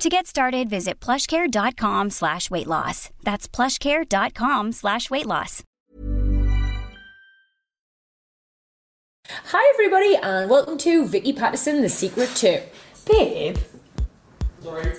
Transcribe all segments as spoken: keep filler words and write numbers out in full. To get started, visit plushcare.com slash weight loss. That's plushcare.com slash weight loss. Hi, everybody, and welcome to Vicky Pattison, The Secret two. Babe. Sorry.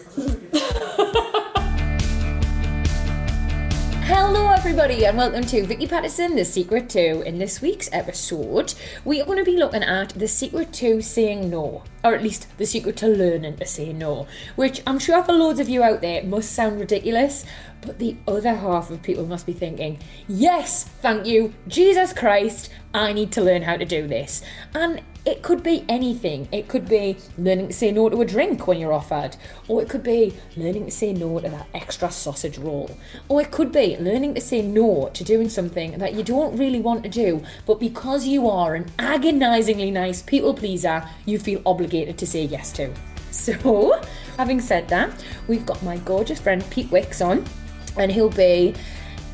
Hello, everybody, and welcome to Vicky Pattison, The Secret two. In this week's episode, we are going to be looking at The Secret to Saying No. Or at least the secret to learning to say no, which I'm sure for loads of you out there must sound ridiculous, but the other half of people must be thinking, yes, thank you, Jesus Christ, I need to learn how to do this. And it could be anything. It could be learning to say no to a drink when you're offered, or it could be learning to say no to that extra sausage roll, or it could be learning to say no to doing something that you don't really want to do, but because you are an agonisingly nice people pleaser, you feel obligated to say yes to. So, having said that, we've got my gorgeous friend Pete Wicks on, and he'll be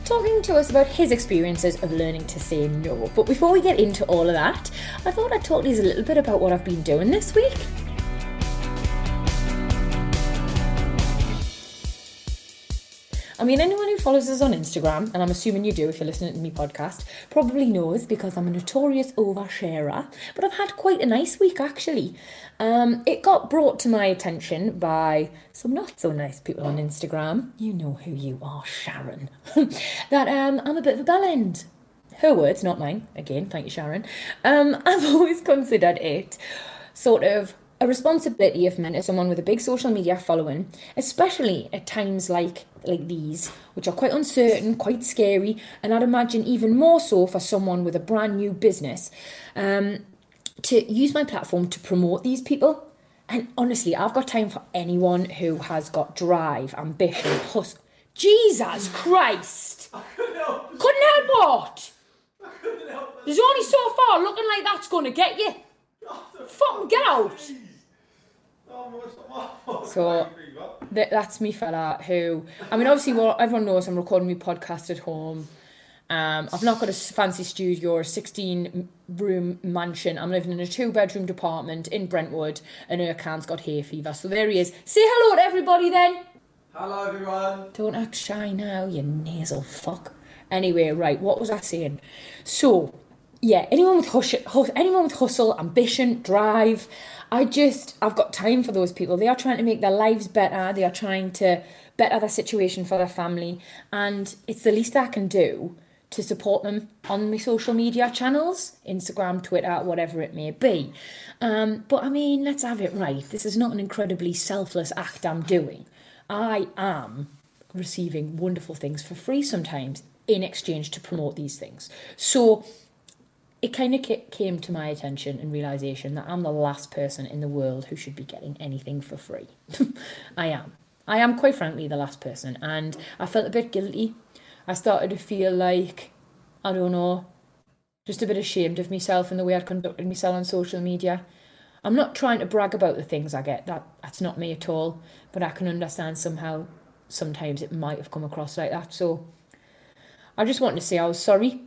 talking to us about his experiences of learning to say no. But before we get into all of that, I thought I'd talk to you a little bit about what I've been doing this week. I mean, anyone who follows us on Instagram, and I'm assuming you do if you're listening to my podcast, probably knows because I'm a notorious oversharer, but I've had quite a nice week, actually. Um, it got brought to my attention by some not-so-nice people on Instagram, you know who you are, Sharon, that um, I'm a bit of a bellend. Her words, not mine. Again, thank you, Sharon. Um, I've always considered it sort of a responsibility of men as someone with a big social media following, especially at times like like these, which are quite uncertain, quite scary, and I'd imagine even more so for someone with a brand new business, um, to use my platform to promote these people. And honestly, I've got time for anyone who has got drive, ambition, hustle. Jesus Christ! I couldn't help it. Couldn't help what? I couldn't help it. There's only so far looking like that's going to get you. Fucking get out! So th- that's me fella who, I mean, obviously, well, everyone knows I'm recording my podcast at home. Um, I've not got a fancy studio or a sixteen room mansion. I'm living in a two bedroom department in Brentwood, and Erkan's got hay fever. So there he is. Say hello to everybody then. Hello everyone. Don't act shy now, you nasal fuck. Anyway, right, what was I saying? So yeah, anyone with hush, hus- anyone with hustle, ambition, drive, I just, I've got time for those people. They are trying to make their lives better. They are trying to better their situation for their family. And it's the least I can do to support them on my social media channels, Instagram, Twitter, whatever it may be. Um, but I mean, let's have it right. This is not an incredibly selfless act I'm doing. I am receiving wonderful things for free sometimes in exchange to promote these things. So it kind of came to my attention and realisation that I'm the last person in the world who should be getting anything for free. I am. I am, quite frankly, the last person. And I felt a bit guilty. I started to feel like, I don't know, just a bit ashamed of myself and the way I'd conducted myself on social media. I'm not trying to brag about the things I get. That That's not me at all. But I can understand somehow sometimes it might have come across like that. So I just wanted to say I was sorry.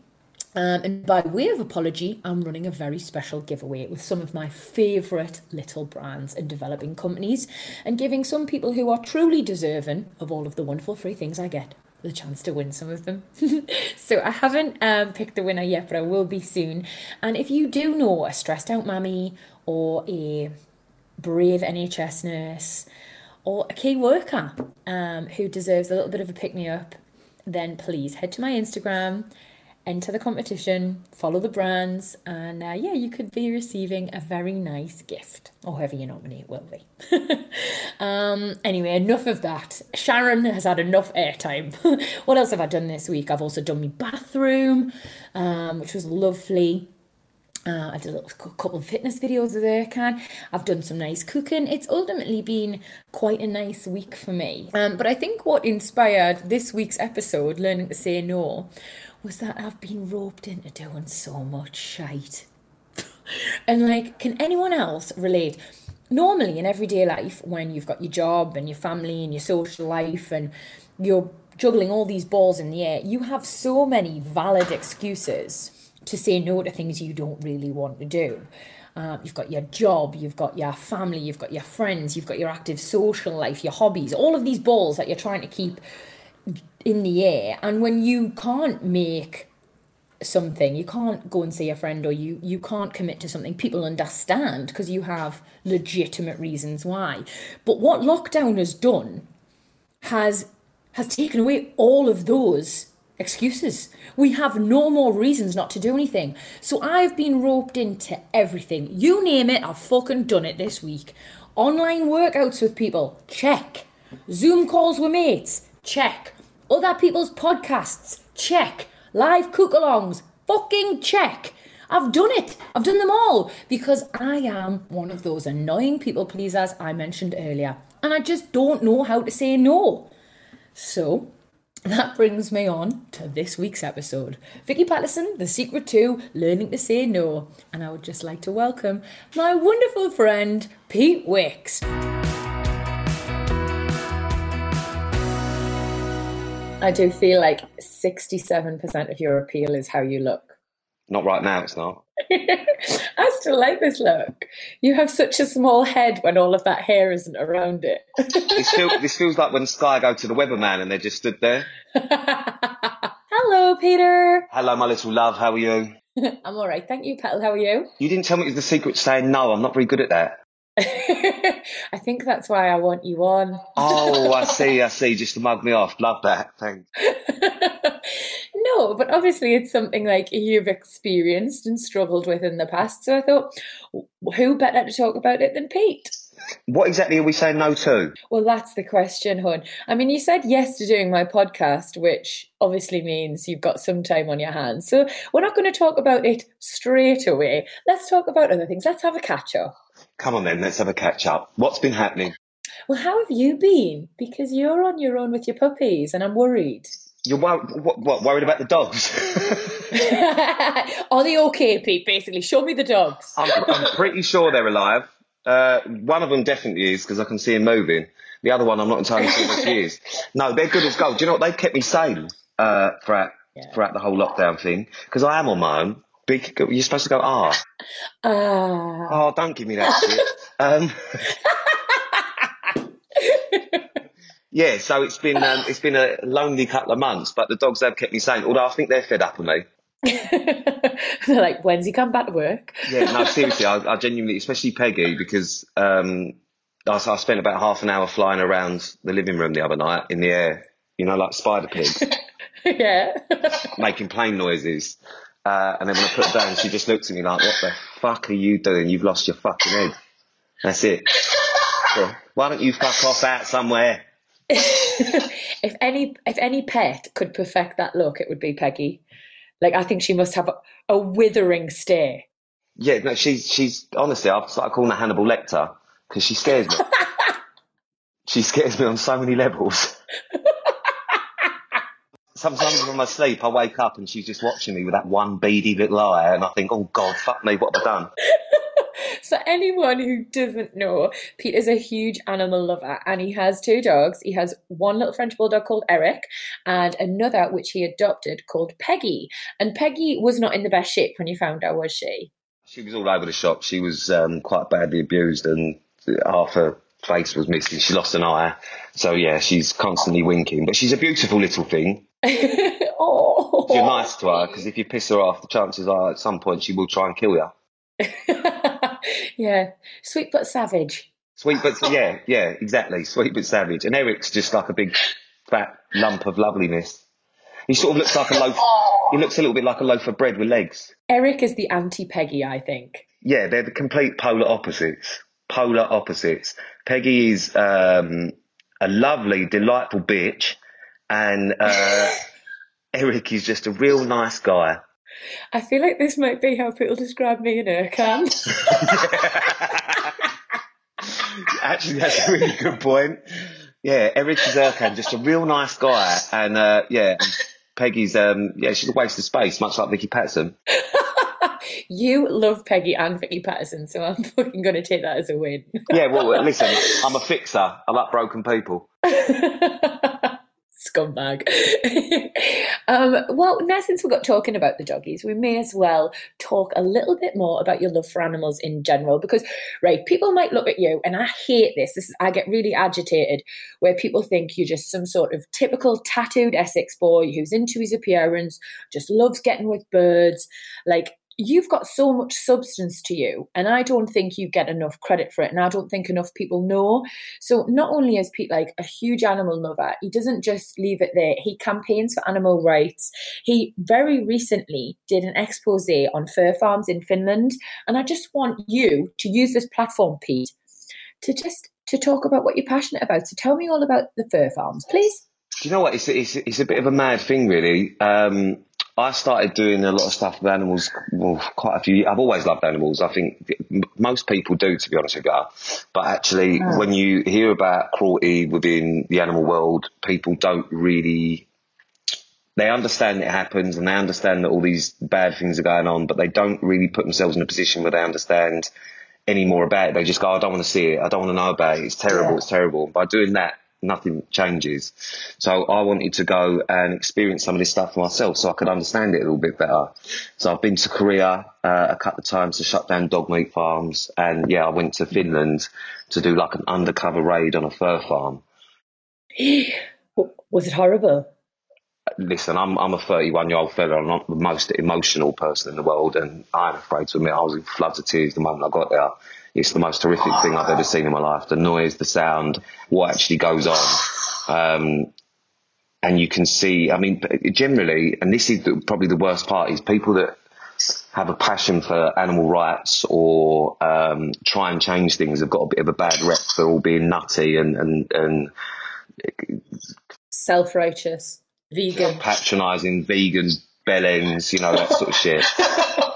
Um, and by way of apology, I'm running a very special giveaway with some of my favourite little brands and developing companies, and giving some people who are truly deserving of all of the wonderful free things I get the chance to win some of them. So I haven't um, picked the winner yet, but I will be soon. And if you do know a stressed out mammy or a brave N H S nurse or a key worker um, who deserves a little bit of a pick-me-up, then please head to my Instagram, enter the competition, follow the brands, and uh, yeah, you could be receiving a very nice gift, or whoever you nominate will be. um, anyway, enough of that. Sharon has had enough airtime. What else have I done this week? I've also done my bathroom, um, which was lovely. Uh, I did a little, couple of fitness videos with Erkan. I've done some nice cooking. It's ultimately been quite a nice week for me. Um, but I think what inspired this week's episode, Learning to Say No, was that I've been roped into doing so much shite. And, like, can anyone else relate? Normally, in everyday life, when you've got your job and your family and your social life and you're juggling all these balls in the air, you have so many valid excuses to say no to things you don't really want to do. Uh, you've got your job, you've got your family, you've got your friends, you've got your active social life, your hobbies, all of these balls that you're trying to keep in the air. And when you can't make something, you can't go and see a friend, or you, you can't commit to something, people understand because you have legitimate reasons why. But what lockdown has done has has taken away all of those excuses. We have no more reasons not to do anything. So I've been roped into everything. You name it, I've fucking done it this week. Online workouts with people, check. Zoom calls with mates, check. Other people's podcasts, check. Live cook-alongs, fucking check. I've done it. I've done them all because I am one of those annoying people pleasers I mentioned earlier. And I just don't know how to say no. So that brings me on to this week's episode. Vicky Pattison, The Secret to Learning to Say No. And I would just like to welcome my wonderful friend, Pete Wicks. I do feel like sixty-seven percent of your appeal is how you look. Not right now, it's not. I still like this look. You have such a small head when all of that hair isn't around it. This, feel, this feels like when Sky go to the weatherman and they just stood there. Hello, Peter. Hello, my little love. How are you? I'm all right. Thank you, Petal. How are you? You didn't tell me it was the secret to saying no. I'm not very good at that. I think that's why I want you on. Oh, I see. I see. Just to mug me off. Love that. Thanks. No, but obviously it's something like you've experienced and struggled with in the past. So I thought, who better to talk about it than Pete? What exactly are we saying no to? Well, that's the question, hon. I mean, you said yes to doing my podcast, which obviously means you've got some time on your hands. So we're not going to talk about it straight away. Let's talk about other things. Let's have a catch-up. Come on then, let's have a catch-up. What's been happening? Well, how have you been? Because you're on your own with your puppies and I'm worried. You're wor- what, what, worried about the dogs? Are they okay, Pete? Basically, show me the dogs. I'm, I'm pretty sure they're alive. Uh, one of them definitely is, because I can see him moving. The other one, I'm not entirely sure what he is. No, they're good as gold. Do you know what? They kept me sane uh, throughout, yeah. throughout the whole lockdown thing, because I am on my own. Big, you're supposed to go, ah. Oh. Uh. Oh, don't give me that shit. Um, Yeah, so it's been um, it's been a lonely couple of months, but the dogs have kept me sane, although I think they're fed up with me. They're like, when's he come back to work? Yeah, no, seriously, I, I genuinely, especially Peggy, because um, I, I spent about half an hour flying around the living room the other night in the air, you know, like spider pigs. Yeah. Making plane noises. Uh, and then when I put it down, she just looked at me like, what the fuck are you doing? You've lost your fucking head. That's it. So, why don't you fuck off out somewhere? if any if any pet could perfect that look, it would be Peggy. Like, I think she must have a, a withering stare. Yeah, no, she's she's honestly, I've started calling her Hannibal Lecter because she scares me. She scares me on so many levels. Sometimes when I sleep, I wake up and she's just watching me with that one beady little eye, and I think, oh God, fuck me, what have I done? For anyone who doesn't know, Pete is a huge animal lover and he has two dogs. He has one little French bulldog called Eric and another which he adopted called Peggy. And Peggy was not in the best shape when you found her, was she? She was all over the shop. She was um, quite badly abused and half her face was missing. She lost an eye. So, yeah, she's constantly winking. But she's a beautiful little thing. Oh. You're nice to her because if you piss her off, the chances are at some point she will try and kill you. Yeah, sweet but savage. Sweet but, yeah, yeah, exactly, sweet but savage. And Eric's just like a big fat lump of loveliness. He sort of looks like a loaf, he looks a little bit like a loaf of bread with legs. Eric is the anti-Peggy, I think. Yeah, they're the complete polar opposites, polar opposites. Peggy is um, a lovely, delightful bitch, and uh, Eric is just a real nice guy. I feel like this might be how people describe me and Erkan. Actually, that's a really good point. Yeah, Eric is Erkan, just a real nice guy. And, uh, yeah, Peggy's, um, yeah, she's a waste of space, much like Vicky Pattison. You love Peggy and Vicky Pattison, so I'm fucking going to take that as a win. Yeah, well, listen, I'm a fixer. I like broken people. Scumbag. um, well, now since we got talking about the doggies, we may as well talk a little bit more about your love for animals in general, because, right, people might look at you, and I hate this, this is, I get really agitated, where people think you're just some sort of typical tattooed Essex boy who's into his appearance, just loves getting with birds, like, you've got so much substance to you, and I don't think you get enough credit for it, and I don't think enough people know. So not only is Pete like a huge animal lover, he doesn't just leave it there. He campaigns for animal rights. He very recently did an expose on fur farms in Finland, and I just want you to use this platform, Pete, to just to talk about what you're passionate about. So tell me all about the fur farms, please. Do you know what? It's a, it's a, it's a bit of a mad thing, really. Um, I started doing a lot of stuff with animals, well, quite a few. I've always loved animals. I think most people do, to be honest with you. But actually, oh. when you hear about cruelty within the animal world, people don't really – they understand it happens and they understand that all these bad things are going on, but they don't really put themselves in a position where they understand any more about it. They just go, I don't want to see it. I don't want to know about it. It's terrible. Yeah. It's terrible. By doing that, nothing changes. So I wanted to go and experience some of this stuff for myself so I could understand it a little bit better. So I've been to Korea uh, a couple of times to shut down dog meat farms. And yeah, I went to Finland to do like an undercover raid on a fur farm. Was it horrible? Listen, I'm I'm a thirty-one-year-old fella. I'm not the most emotional person in the world. And I'm afraid to admit I was in floods of tears the moment I got there. It's the most horrific thing I've ever seen in my life. The noise, the sound, what actually goes on. Um, and you can see, I mean, generally, and this is the, probably the worst part, is people that have a passion for animal rights or um, try and change things have got a bit of a bad rep for all being nutty and... and, and self-righteous, vegan. Patronising, vegan bellends, you know, that sort of shit.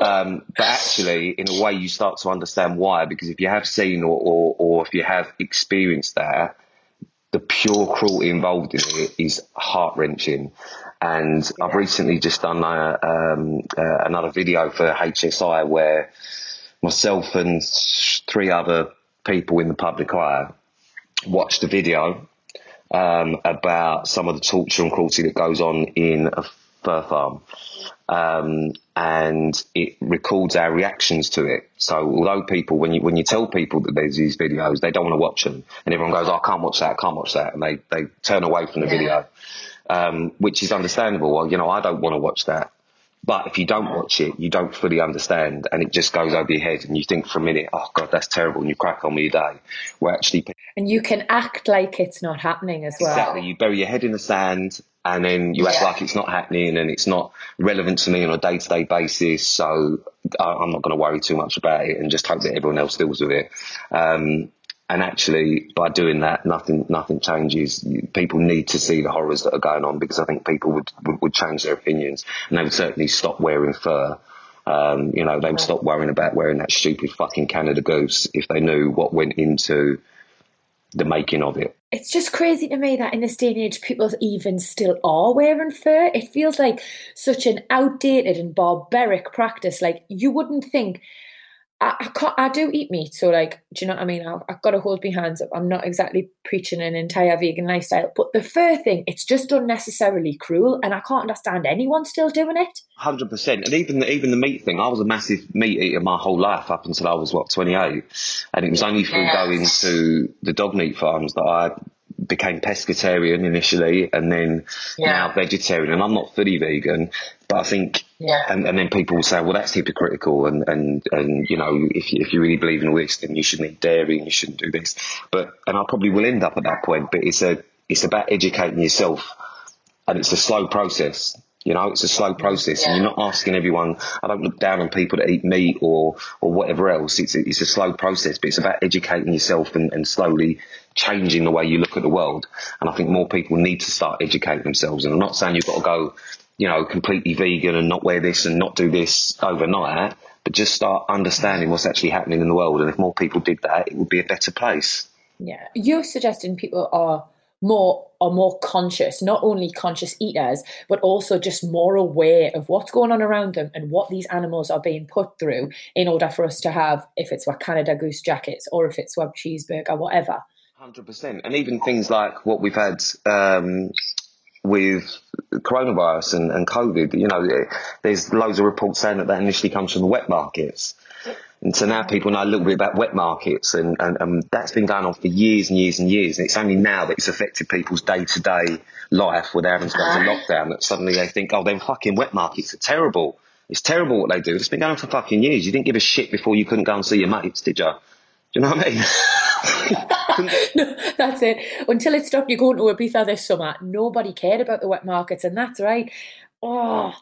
Um, but actually, in a way, you start to understand why, because if you have seen or, or, or if you have experienced that, the pure cruelty involved in it is heart-wrenching. And yeah. I've recently just done a, um, uh, another video for H S I where myself and three other people in the public eye watched a video um, about some of the torture and cruelty that goes on in a fur farm. Um, and it records our reactions to it. So although people, when you when you tell people that there's these videos, they don't want to watch them. And everyone goes, oh, I can't watch that, I can't watch that. And they, they turn away from the yeah. video, um, which is understandable. Well, you know, I don't want to watch that. But if you don't watch it, you don't fully understand. And it just goes over your head and you think for a minute, oh, God, that's terrible. And you crack on with your day. We're actually... And you can act like it's not happening as well. Exactly. You bury your head in the sand. And then you act yeah. like it's not happening and it's not relevant to me on a day-to-day basis, so I'm not going to worry too much about it and just hope that everyone else deals with it. Um, and actually, by doing that, nothing nothing changes. People need to see the horrors that are going on because I think people would, would, would change their opinions and they would certainly stop wearing fur. Um, you know, they would stop worrying about wearing that stupid fucking Canada Goose if they knew what went into the making of it. It's just crazy to me that in this day and age, people even still are wearing fur. It feels like such an outdated and barbaric practice. Like, you wouldn't think... I, I, can't, I do eat meat, so, like, do you know what I mean? I, I've got to hold my hands up. I'm not exactly preaching an entire vegan lifestyle. But the fur thing, it's just unnecessarily cruel, and I can't understand anyone still doing it. one hundred percent. And even the, even the meat thing, I was a massive meat eater my whole life up until I was, what, twenty-eight? And it was only through yeah. going to the dog meat farms that I became pescatarian initially and then yeah. now vegetarian. And I'm not fully vegan, but I think... Yeah. And, and then people will say, well, that's hypocritical. And, and, and you know, if you, if you really believe in all this, then you shouldn't eat dairy and you shouldn't do this. But and I probably will end up at that point. But it's a it's about educating yourself. And it's a slow process. You know, it's a slow process. Yeah. And you're not asking everyone. I don't look down on people that eat meat or or whatever else. It's a, it's a slow process. But it's about educating yourself and, and slowly changing the way you look at the world. And I think more people need to start educating themselves. And I'm not saying you've got to go... you know, completely vegan and not wear this and not do this overnight, but just start understanding what's actually happening in the world. And if more people did that, it would be a better place. Yeah. You're suggesting people are more are more conscious, not only conscious eaters, but also just more aware of what's going on around them and what these animals are being put through in order for us to have, if it's our Canada Goose jackets or if it's our cheeseburger, whatever. one hundred percent. And even things like what we've had um, with coronavirus and, and COVID, you know, there's loads of reports saying that that initially comes from the wet markets. And so now people know a little bit about wet markets, and, and, and that's been going on for years and years and years. And it's only now that it's affected people's day-to-day life where they're having to go into lockdown that suddenly they think, oh, them fucking wet markets are terrible. It's terrible what they do. It's been going on for fucking years. You didn't give a shit before you couldn't go and see your mates, did you? Do you know what I mean? No, that's it. Until it stopped you going to Ibiza this summer, nobody cared about the wet markets, and that's right. Oh,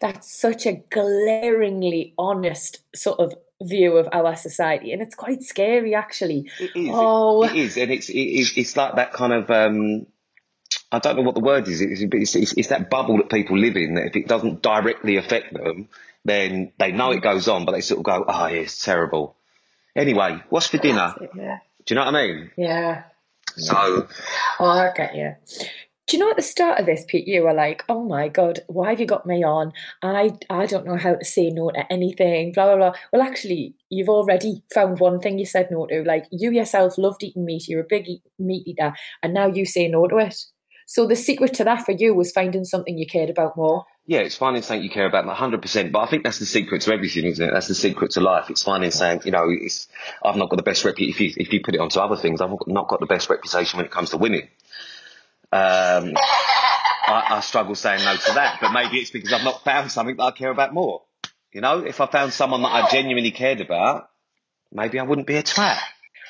that's such a glaringly honest sort of view of our society, and it's quite scary, actually. It is. Oh, it is, and it's it is, it's like that kind of um, I don't know what the word is. It's, it's, it's, it's that bubble that people live in. That if it doesn't directly affect them, then they know it goes on, but they sort of go, "Oh, yeah, it's terrible." Anyway, what's for dinner? It, yeah. Do you know what I mean? Yeah. So. Oh, I get you. Do you know at the start of this, Pete, you were like, oh, my God, why have you got me on? I I don't know how to say no to anything, blah, blah, blah. Well, actually, you've already found one thing you said no to. Like, you yourself loved eating meat. You're a big eat- meat eater, and now you say no to it. So the secret to that for you was finding something you cared about more. Yeah, it's finding something you care about, one hundred percent. But I think that's the secret to everything, isn't it? That's the secret to life. It's finding saying, you know, it's I've not got the best reputation. If you, if you put it onto other things, I've not got the best reputation when it comes to winning. Um, I, I struggle saying no to that, but maybe it's because I've not found something that I care about more. You know, if I found someone that I genuinely cared about, maybe I wouldn't be a twat.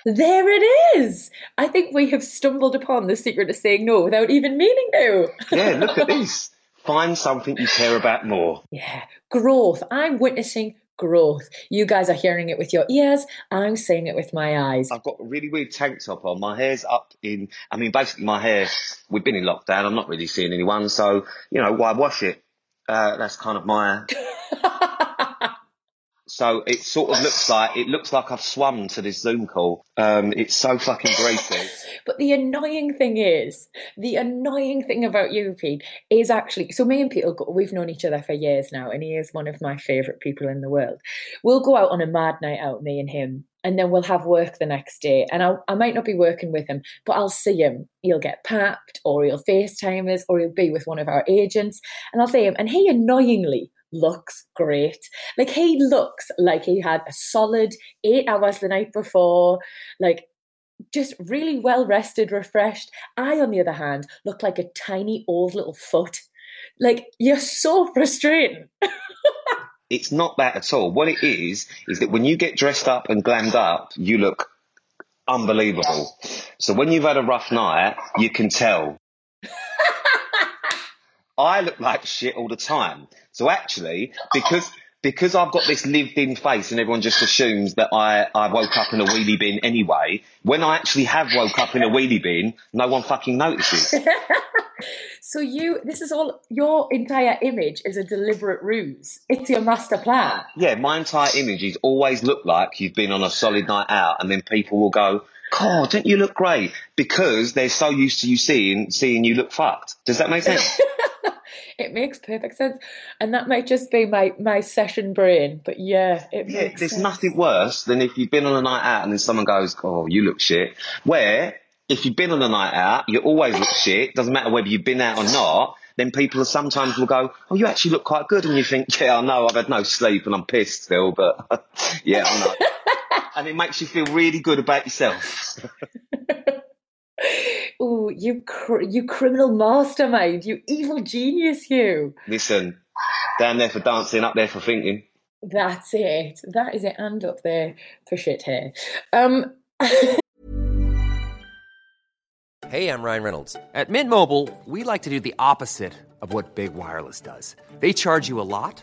There it is. I think we have stumbled upon the secret of saying no without even meaning to. Yeah, look at this. Find something you care about more. Yeah, growth. I'm witnessing growth. You guys are hearing it with your ears. I'm seeing it with my eyes. I've got a really weird tank top on. My hair's up in, I mean, basically my hair, we've been in lockdown. I'm not really seeing anyone. So, you know, why wash it? Uh, that's kind of my... So it sort of looks like, it looks like I've swum to this Zoom call. Um, it's so fucking greasy. But the annoying thing is, the annoying thing about you, Pete, is actually, so me and Pete, we've known each other for years now, and he is one of my favourite people in the world. We'll go out on a mad night out, me and him, and then we'll have work the next day. And I'll, I might not be working with him, but I'll see him. He'll get papped, or he'll FaceTime us, or he'll be with one of our agents. And I'll see him, and he annoyingly looks great. Like, he looks like he had a solid eight hours the night before, like just really well rested, refreshed. I, on the other hand, look like a tiny old little foot. Like, you're so frustrating. It's not that at all. What it is, is that when you get dressed up and glammed up, you look unbelievable. So when you've had a rough night, you can tell. I look like shit all the time. So actually, because because I've got this lived-in face and everyone just assumes that I, I woke up in a wheelie bin anyway, when I actually have woke up in a wheelie bin, no one fucking notices. So you, this is all, your entire image is a deliberate ruse. It's your master plan. Yeah, my entire image is always look like you've been on a solid night out, and then people will go, God, don't you look great? Because they're so used to you seeing seeing you look fucked. Does that make sense? It makes perfect sense, and that might just be my, my session brain, but yeah, it yeah, makes there's sense. Nothing worse than if you've been on a night out and then someone goes, oh, you look shit, where if you've been on a night out, you always look shit, doesn't matter whether you've been out or not, then people sometimes will go, oh, you actually look quite good, and you think, yeah, I know, I've had no sleep and I'm pissed still, but yeah, I know. And it makes you feel really good about yourself. Oh, you cr- you criminal mastermind, you evil genius, you. Listen, down there for dancing, up there for thinking. That's it. That is it, and up there for shit hair. Um... Hey, I'm Ryan Reynolds. At Mint Mobile, we like to do the opposite of what Big Wireless does. They charge you a lot,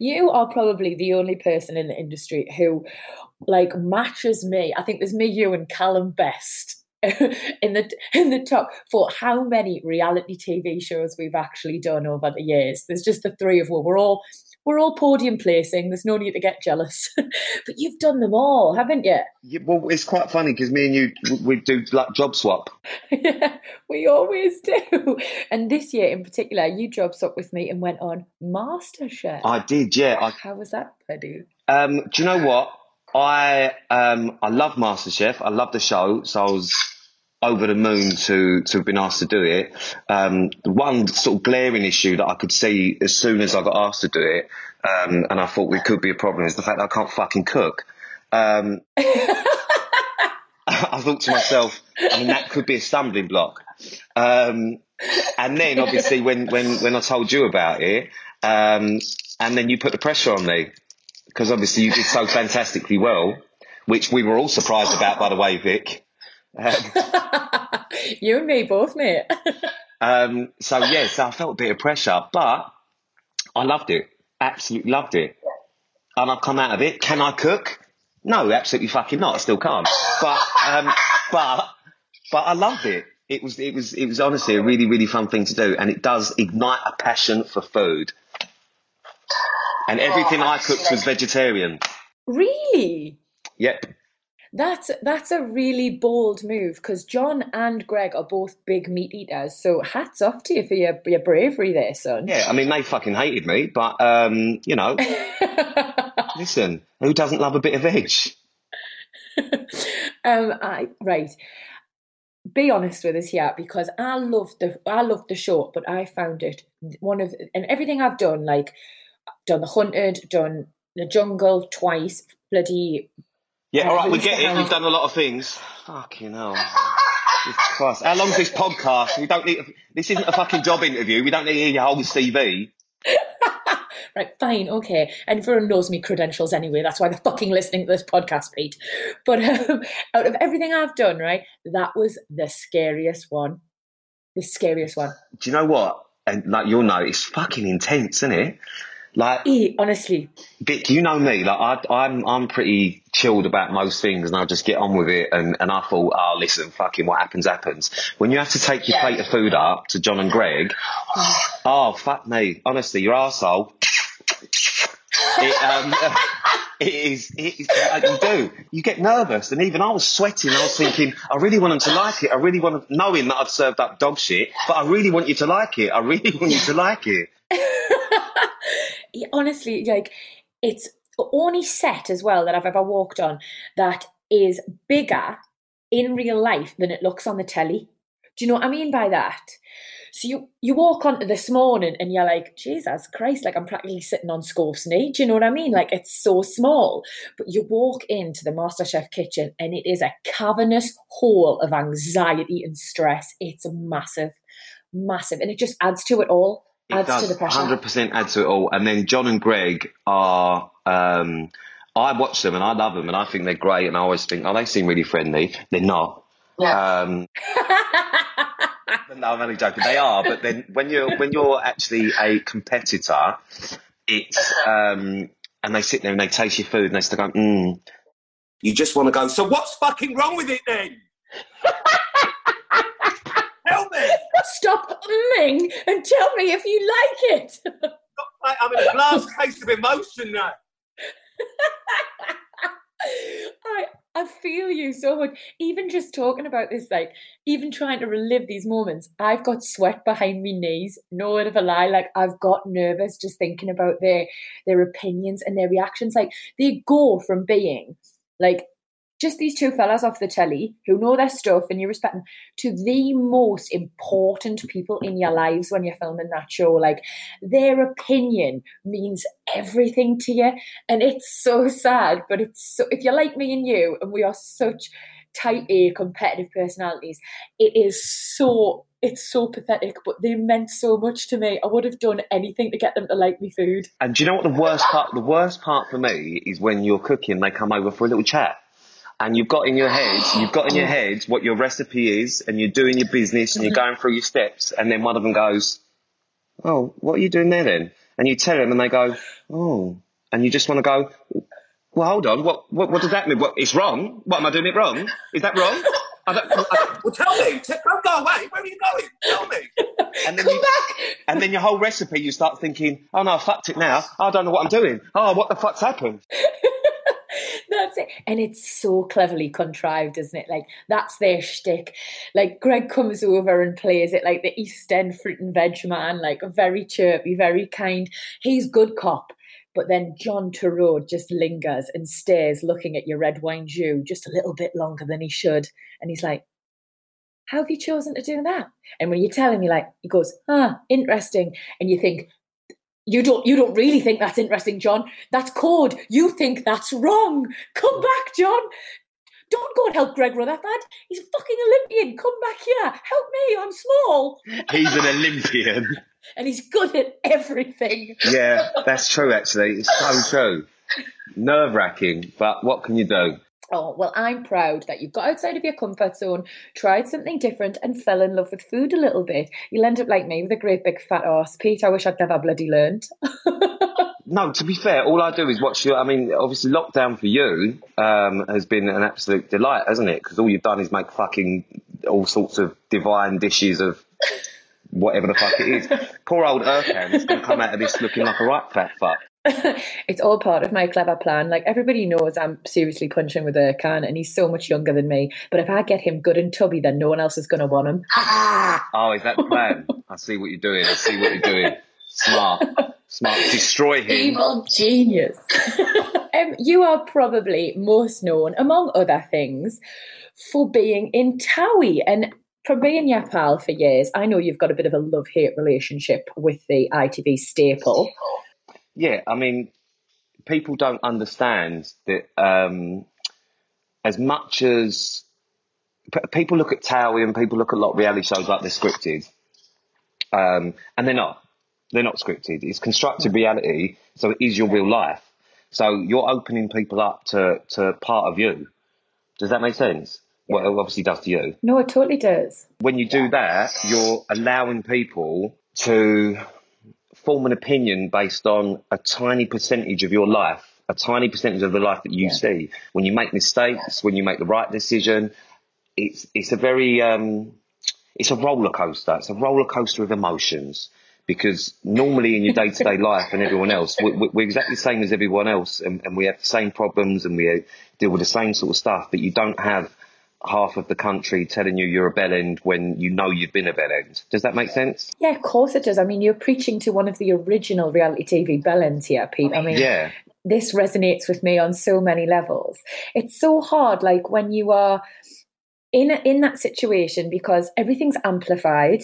You are probably the only person in the industry who, like, matches me. I think there's me, you, and Callum best in the in the top for how many reality T V shows we've actually done over the years. There's just the three of us. We're all we're all podium placing. There's no need to get jealous. But you've done them all, haven't you? Yeah, well, it's quite funny because me and you we do like job swap. Yeah, we always do. And this year in particular, you job swapped with me and went on MasterChef. I did, yeah. I... How was that, Peggy? Um, do you know what? I um I love MasterChef. I love the show, so I was over the moon to to have been asked to do it. Um, the one sort of glaring issue that I could see as soon as I got asked to do it, um, and I thought it could be a problem, is the fact that I can't fucking cook. Um, I thought to myself, I mean, that could be a stumbling block. Um, and then obviously when when when I told you about it, um, and then you put the pressure on me. Because obviously you did so fantastically well, which we were all surprised about, by the way, Vic. Um, you and me both, mate. um, so, yes, I felt a bit of pressure, but I loved it. Absolutely loved it. And I've come out of it. Can I cook? No, absolutely fucking not. I still can't. But um, but but I loved it. It was it was it was honestly a really, really fun thing to do, and it does ignite a passion for food. And everything oh, I cooked was vegetarian. Really? Yep. That's that's a really bold move because John and Greg are both big meat eaters. So hats off to you for your, your bravery there, son. Yeah, I mean, they fucking hated me, but, um, you know, listen, who doesn't love a bit of veg? um, I right. Be honest with us here, because I loved the I loved the show, but I found it one of and everything I've done, like. Done The Hunted, done The Jungle twice, bloody... Yeah, all right, we get it. You've done a lot of things. Fucking hell. Jesus Christ. How long's this podcast? We don't need... A, this isn't a fucking job interview. We don't need to hear your whole C V. Right, fine, okay. And everyone knows me credentials anyway. That's why they're fucking listening to this podcast, Pete. But um, out of everything I've done, right, that was the scariest one. The scariest one. Do you know what? And like, you'll know, it's fucking intense, isn't it? Like, e, honestly, Vic, you know me. Like, I, I'm, I'm pretty chilled about most things, and I'll just get on with it. And, and I thought, oh, listen, fucking what happens happens. When you have to take your yeah. plate of food up to John and Greg, oh fuck me, honestly, your arsehole. It, um, it is, it is. Like you do. You get nervous, and even I was sweating. I was thinking, I really want them to like it. I really want them, knowing that I've served up dog shit, but I really want you to like it. I really want you to like it. Honestly, like, it's the only set as well that I've ever walked on that is bigger in real life than it looks on the telly. Do you know what I mean by that? So you, you walk onto this morning and you're like, Jesus Christ, like I'm practically sitting on Scorsese. Do you know what I mean? Like, it's so small. But you walk into the MasterChef kitchen and it is a cavernous hole of anxiety and stress. It's massive, massive. And it just adds to it all. It adds does, to the pressure. one hundred percent add to it all. And then John and Greg are, um, I watch them and I love them and I think they're great and I always think, oh, they seem really friendly. They're not. Yeah. Um, no, I'm only joking. They are, but then when you're, when you're actually a competitor, it's, um, and they sit there and they taste your food and they still go, mm. You just want to go, so what's fucking wrong with it then? Help me! Stop ming and tell me if you like it. I'm in a glass case of emotion now. I I feel you so much. Even just talking about this, like even trying to relive these moments, I've got sweat behind my knees. No word of a lie, like I've got nervous just thinking about their their opinions and their reactions. Like they go from being like just these two fellas off the telly who know their stuff and you respect them, to the most important people in your lives when you're filming that show. Like, their opinion means everything to you. And it's so sad, but it's so, if you're like me and you, and we are such type A competitive personalities, it is so, it's so pathetic, but they meant so much to me. I would have done anything to get them to like me food. And do you know what the worst part, the worst part for me is when you're cooking, they come over for a little chat. And you've got in your head, you've got in your head what your recipe is, and you're doing your business and you're going through your steps, and then one of them goes, "Oh, what are you doing there then?" And you tell them and they go, "Oh," and you just want to go, "Well, hold on, what what, what does that mean? What, it's wrong? What, am I doing it wrong? Is that wrong? I don't, I don't, well, tell me, don't go away, where are you going? Tell me." And then Come you, back. And then your whole recipe, you start thinking, "Oh no, I fucked it now. I don't know what I'm doing. Oh, what the fuck's happened?" That's it. And it's so cleverly contrived, isn't it? Like, that's their shtick. Like, Greg comes over and plays it like the East End fruit and veg man, like very chirpy, very kind. He's good cop. But then John Torode just lingers and stares looking at your red wine jus just a little bit longer than he should. And he's like, "How have you chosen to do that?" And when you tell him, you're like, he goes, "Ah, interesting." And you think, You don't you don't really think that's interesting, John. That's code. You think that's wrong. Come back, John. Don't go and help Greg Rutherford. He's a fucking Olympian. Come back here. Help me. I'm small. He's an Olympian. And he's good at everything. Yeah, that's true, actually. It's so true. Nerve-wracking, but what can you do? Oh, well, I'm proud that you got outside of your comfort zone, tried something different and fell in love with food a little bit. You'll end up like me with a great big fat arse. Pete, I wish I'd never bloody learned. No, to be fair, all I do is watch your... I mean, obviously, lockdown for you um, has been an absolute delight, hasn't it? Because all you've done is make fucking all sorts of divine dishes of... whatever the fuck it is. Poor old Erkan is going to come out of this looking like a right fat fuck. It's all part of my clever plan. Like, everybody knows I'm seriously punching with Erkan, and he's so much younger than me. But if I get him good and tubby, then no one else is going to want him. Oh, is that the plan? I see what you're doing. I see what you're doing. Smart. Smart. Destroy him. Evil genius. Um, you are probably most known, among other things, for being in TOWIE, and from being your pal for years, I know you've got a bit of a love-hate relationship with the I T V staple. Yeah, I mean, people don't understand that um, as much as... P- people look at TOWIE and people look at a lot of reality shows like they're scripted. Um, and they're not. They're not scripted. It's constructed reality, so it is your real life. So you're opening people up to, to part of you. Does that make sense? Well, it obviously does to you. No, it totally does. When you do that, you're allowing people to form an opinion based on a tiny percentage of your life, a tiny percentage of the life that you yeah. see. When you make mistakes, when you make the right decision, it's it's a very um, it's a roller coaster. It's a roller coaster of emotions, because normally in your day-to-day life and everyone else, we, we, we're exactly the same as everyone else, and, and we have the same problems and we deal with the same sort of stuff, but you don't have half of the country telling you you're a bellend when you know you've been a bellend. Does that make sense? Yeah, of course it does. I mean, you're preaching to one of the original reality T V bellends here, Pete. I mean, yeah. This resonates with me on so many levels. It's so hard, like, when you are in in that situation, because everything's amplified,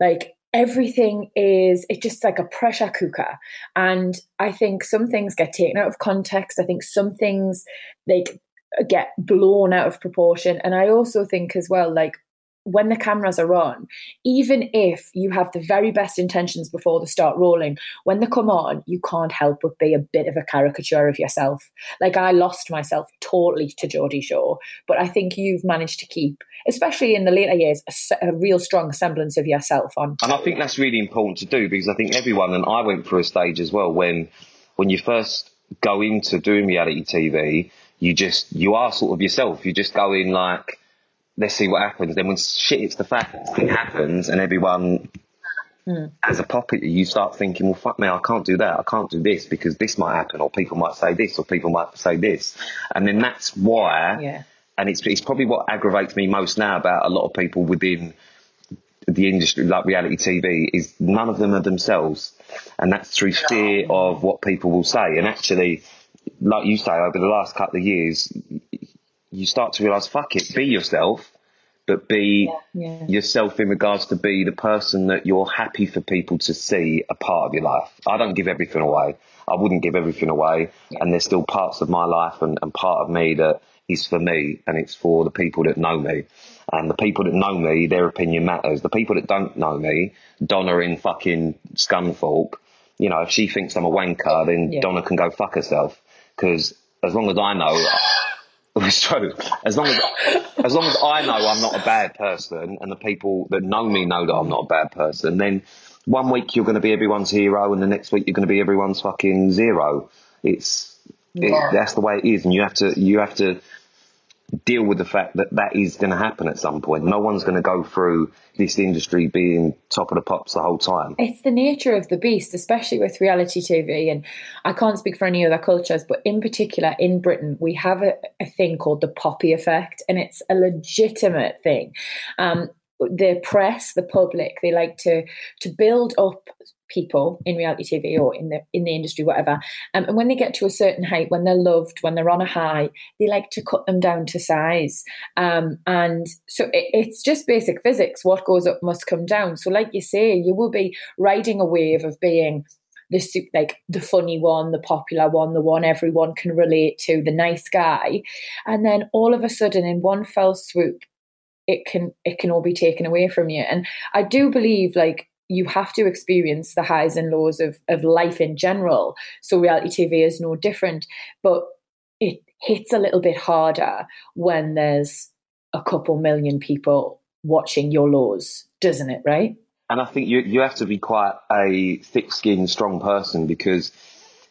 like, everything is, it's just like a pressure cooker. And I think some things get taken out of context. I think some things, like, get blown out of proportion. And I also think as well, like, when the cameras are on, even if you have the very best intentions before they start rolling, when they come on, you can't help but be a bit of a caricature of yourself. Like, I lost myself totally to Geordie Shore, but I think you've managed to keep, especially in the later years, a, a real strong semblance of yourself on. And I think that's really important to do, because I think everyone, and I went through a stage as well, when when you first go into doing reality T V, You just, you are sort of yourself. You just go in like, let's see what happens. Then when shit hits the fan, it happens, and everyone, mm. as a puppet, you start thinking, well, fuck me, I can't do that. I can't do this because this might happen, or people might say this, or people might say this. And then that's why, yeah. and it's it's probably what aggravates me most now about a lot of people within the industry, like reality T V, is none of them are themselves. And that's through fear of what people will say. And actually, like you say, over the last couple of years, you start to realise, fuck it, be yourself, but be yeah, yeah. yourself in regards to be the person that you're happy for people to see a part of your life. I don't give everything away. I wouldn't give everything away. Yeah. And there's still parts of my life and, and part of me that is for me, and it's for the people that know me. And the people that know me, their opinion matters. The people that don't know me, Donna in fucking Scunthorpe, you know, if she thinks I'm a wanker, then yeah. Donna can go fuck herself. Because as long as I know... It's true. As long as, as long as I know I'm not a bad person, and the people that know me know that I'm not a bad person, then one week you're going to be everyone's hero and the next week you're going to be everyone's fucking zero. It's yeah. it, that's the way it is, and you have to you have to deal with the fact that that is going to happen at some point. No one's going to go through this industry being top of the pops the whole time. It's the nature of the beast, especially with reality T V. And I can't speak for any other cultures, but in particular in Britain, we have a, a thing called the poppy effect, and it's a legitimate thing. Um, the press, the public, they like to to build up people in reality T V or in the in the industry, whatever. Um, and when they get to a certain height, when they're loved, when they're on a high, they like to cut them down to size. Um, and so it, it's just basic physics. What goes up must come down. So like you say, you will be riding a wave of being the like the funny one, the popular one, the one everyone can relate to, the nice guy. And then all of a sudden in one fell swoop, it can it can all be taken away from you. And I do believe like you have to experience the highs and lows of, of life in general. So reality T V is no different, but it hits a little bit harder when there's a couple million people watching your lows, doesn't it, right? And I think you you have to be quite a thick-skinned, strong person, because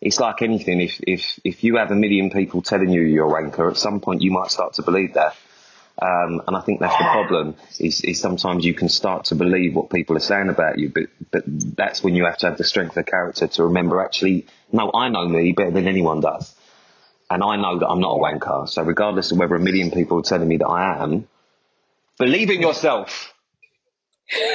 it's like anything. If, if, if you have a million people telling you you're a wanker, at some point you might start to believe that. Um, and I think that's the problem, is, is sometimes you can start to believe what people are saying about you, but, but that's when you have to have the strength of character to remember, actually, no, I know me better than anyone does. And I know that I'm not a wanker. So regardless of whether a million people are telling me that I am, believe in yourself. That's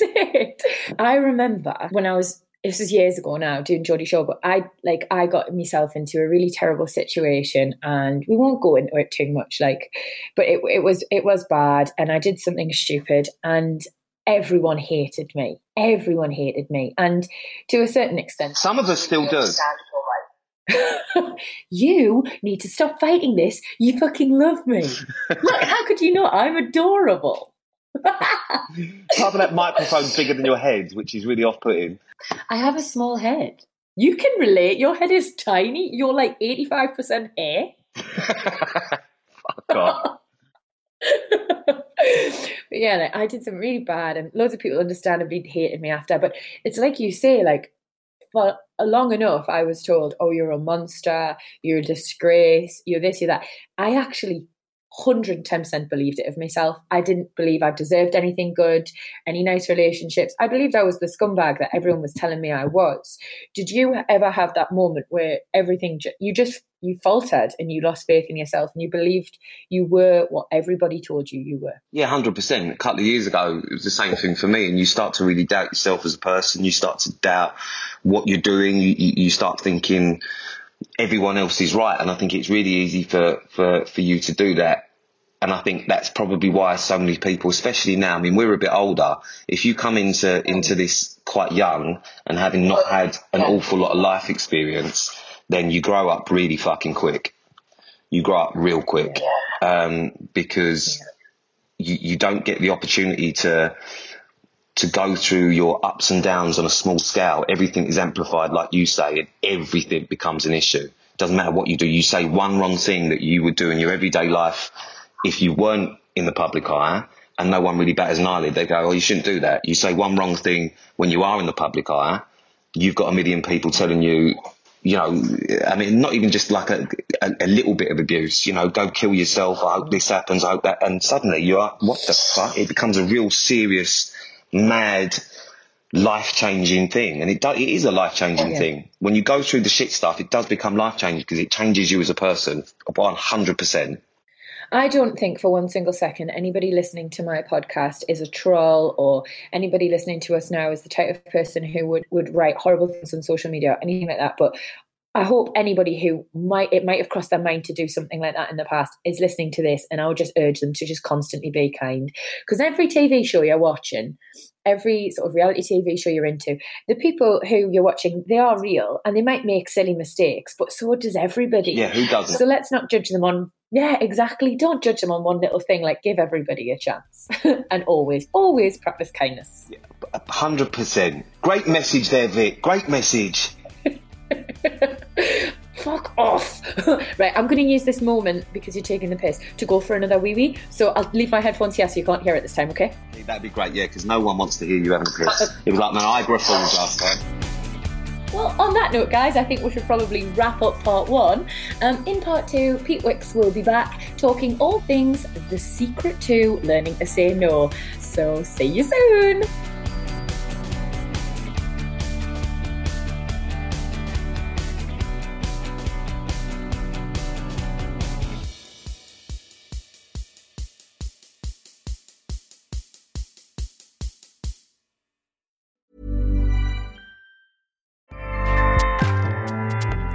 it. I remember when I was... This is years ago now, doing Geordie Shore, but I like I got myself into a really terrible situation, and we won't go into it too much, like, but it it was it was bad, and I did something stupid, and everyone hated me. Everyone hated me, and to a certain extent, some of us still do. You need to stop fighting this. You fucking love me. Look, how could you not? I'm adorable. Part of that microphone bigger than your head, which is really off-putting. I have a small head. You can relate. Your head is tiny. You're like eighty-five percent hair. Fuck off. But yeah, like, I did something really bad, and loads of people understandably hated me after. But it's like you say, like, for long enough, I was told, oh, you're a monster, you're a disgrace, you're this, you're that. I actually one hundred ten percent believed it of myself. I didn't believe I deserved anything good, any nice relationships. I believed I was the scumbag that everyone was telling me I was. Did you ever have that moment where everything, you just, you faltered and you lost faith in yourself and you believed you were what everybody told you you were? Yeah, one hundred percent. A couple of years ago, it was the same thing for me. And you start to really doubt yourself as a person. You start to doubt what you're doing. You, you start thinking, everyone else is right, and I think it's really easy for, for, for you to do that. And I think that's probably why so many people, especially now, I mean, we're a bit older. If you come into into this quite young and having not had an awful lot of life experience, then you grow up really fucking quick. You grow up real quick um, because you, you don't get the opportunity to to go through your ups and downs on a small scale. Everything is amplified, like you say, and everything becomes an issue. Doesn't matter what you do. You say one wrong thing that you would do in your everyday life if you weren't in the public eye, and no one really batters an eyelid. They go, oh, you shouldn't do that. You say one wrong thing when you are in the public eye, you've got a million people telling you, you know, I mean, not even just like a, a, a little bit of abuse, you know, go kill yourself, I hope this happens, I hope that, and suddenly you're like, what the fuck? It becomes a real serious mad, life-changing thing. And it, do, it is a life-changing oh, yeah. thing. When you go through the shit stuff, it does become life-changing because it changes you as a person, one hundred percent. I don't think for one single second anybody listening to my podcast is a troll, or anybody listening to us now is the type of person who would, would write horrible things on social media or anything like that. But I hope anybody who might, it might have crossed their mind to do something like that in the past is listening to this, and I would just urge them to just constantly be kind, because every T V show you're watching, every sort of reality T V show you're into, the people who you're watching, they are real and they might make silly mistakes, but so does everybody. Yeah, who doesn't? So let's not judge them on, yeah, exactly. Don't judge them on one little thing, like give everybody a chance and always, always practice kindness. Yeah, one hundred percent. Great message there, Vic. Great message. Fuck off. Right, I'm going to use this moment, because you're taking the piss, to go for another wee wee. So I'll leave my headphones here so you can't hear it this time, okay? That'd be great, yeah, because no one wants to hear you having a piss. It was like Niagara Falls last time. Well, on that note, guys, I think we should probably wrap up part one. Um, in part two, Pete Wicks will be back talking all things the secret to learning to say no. So see you soon.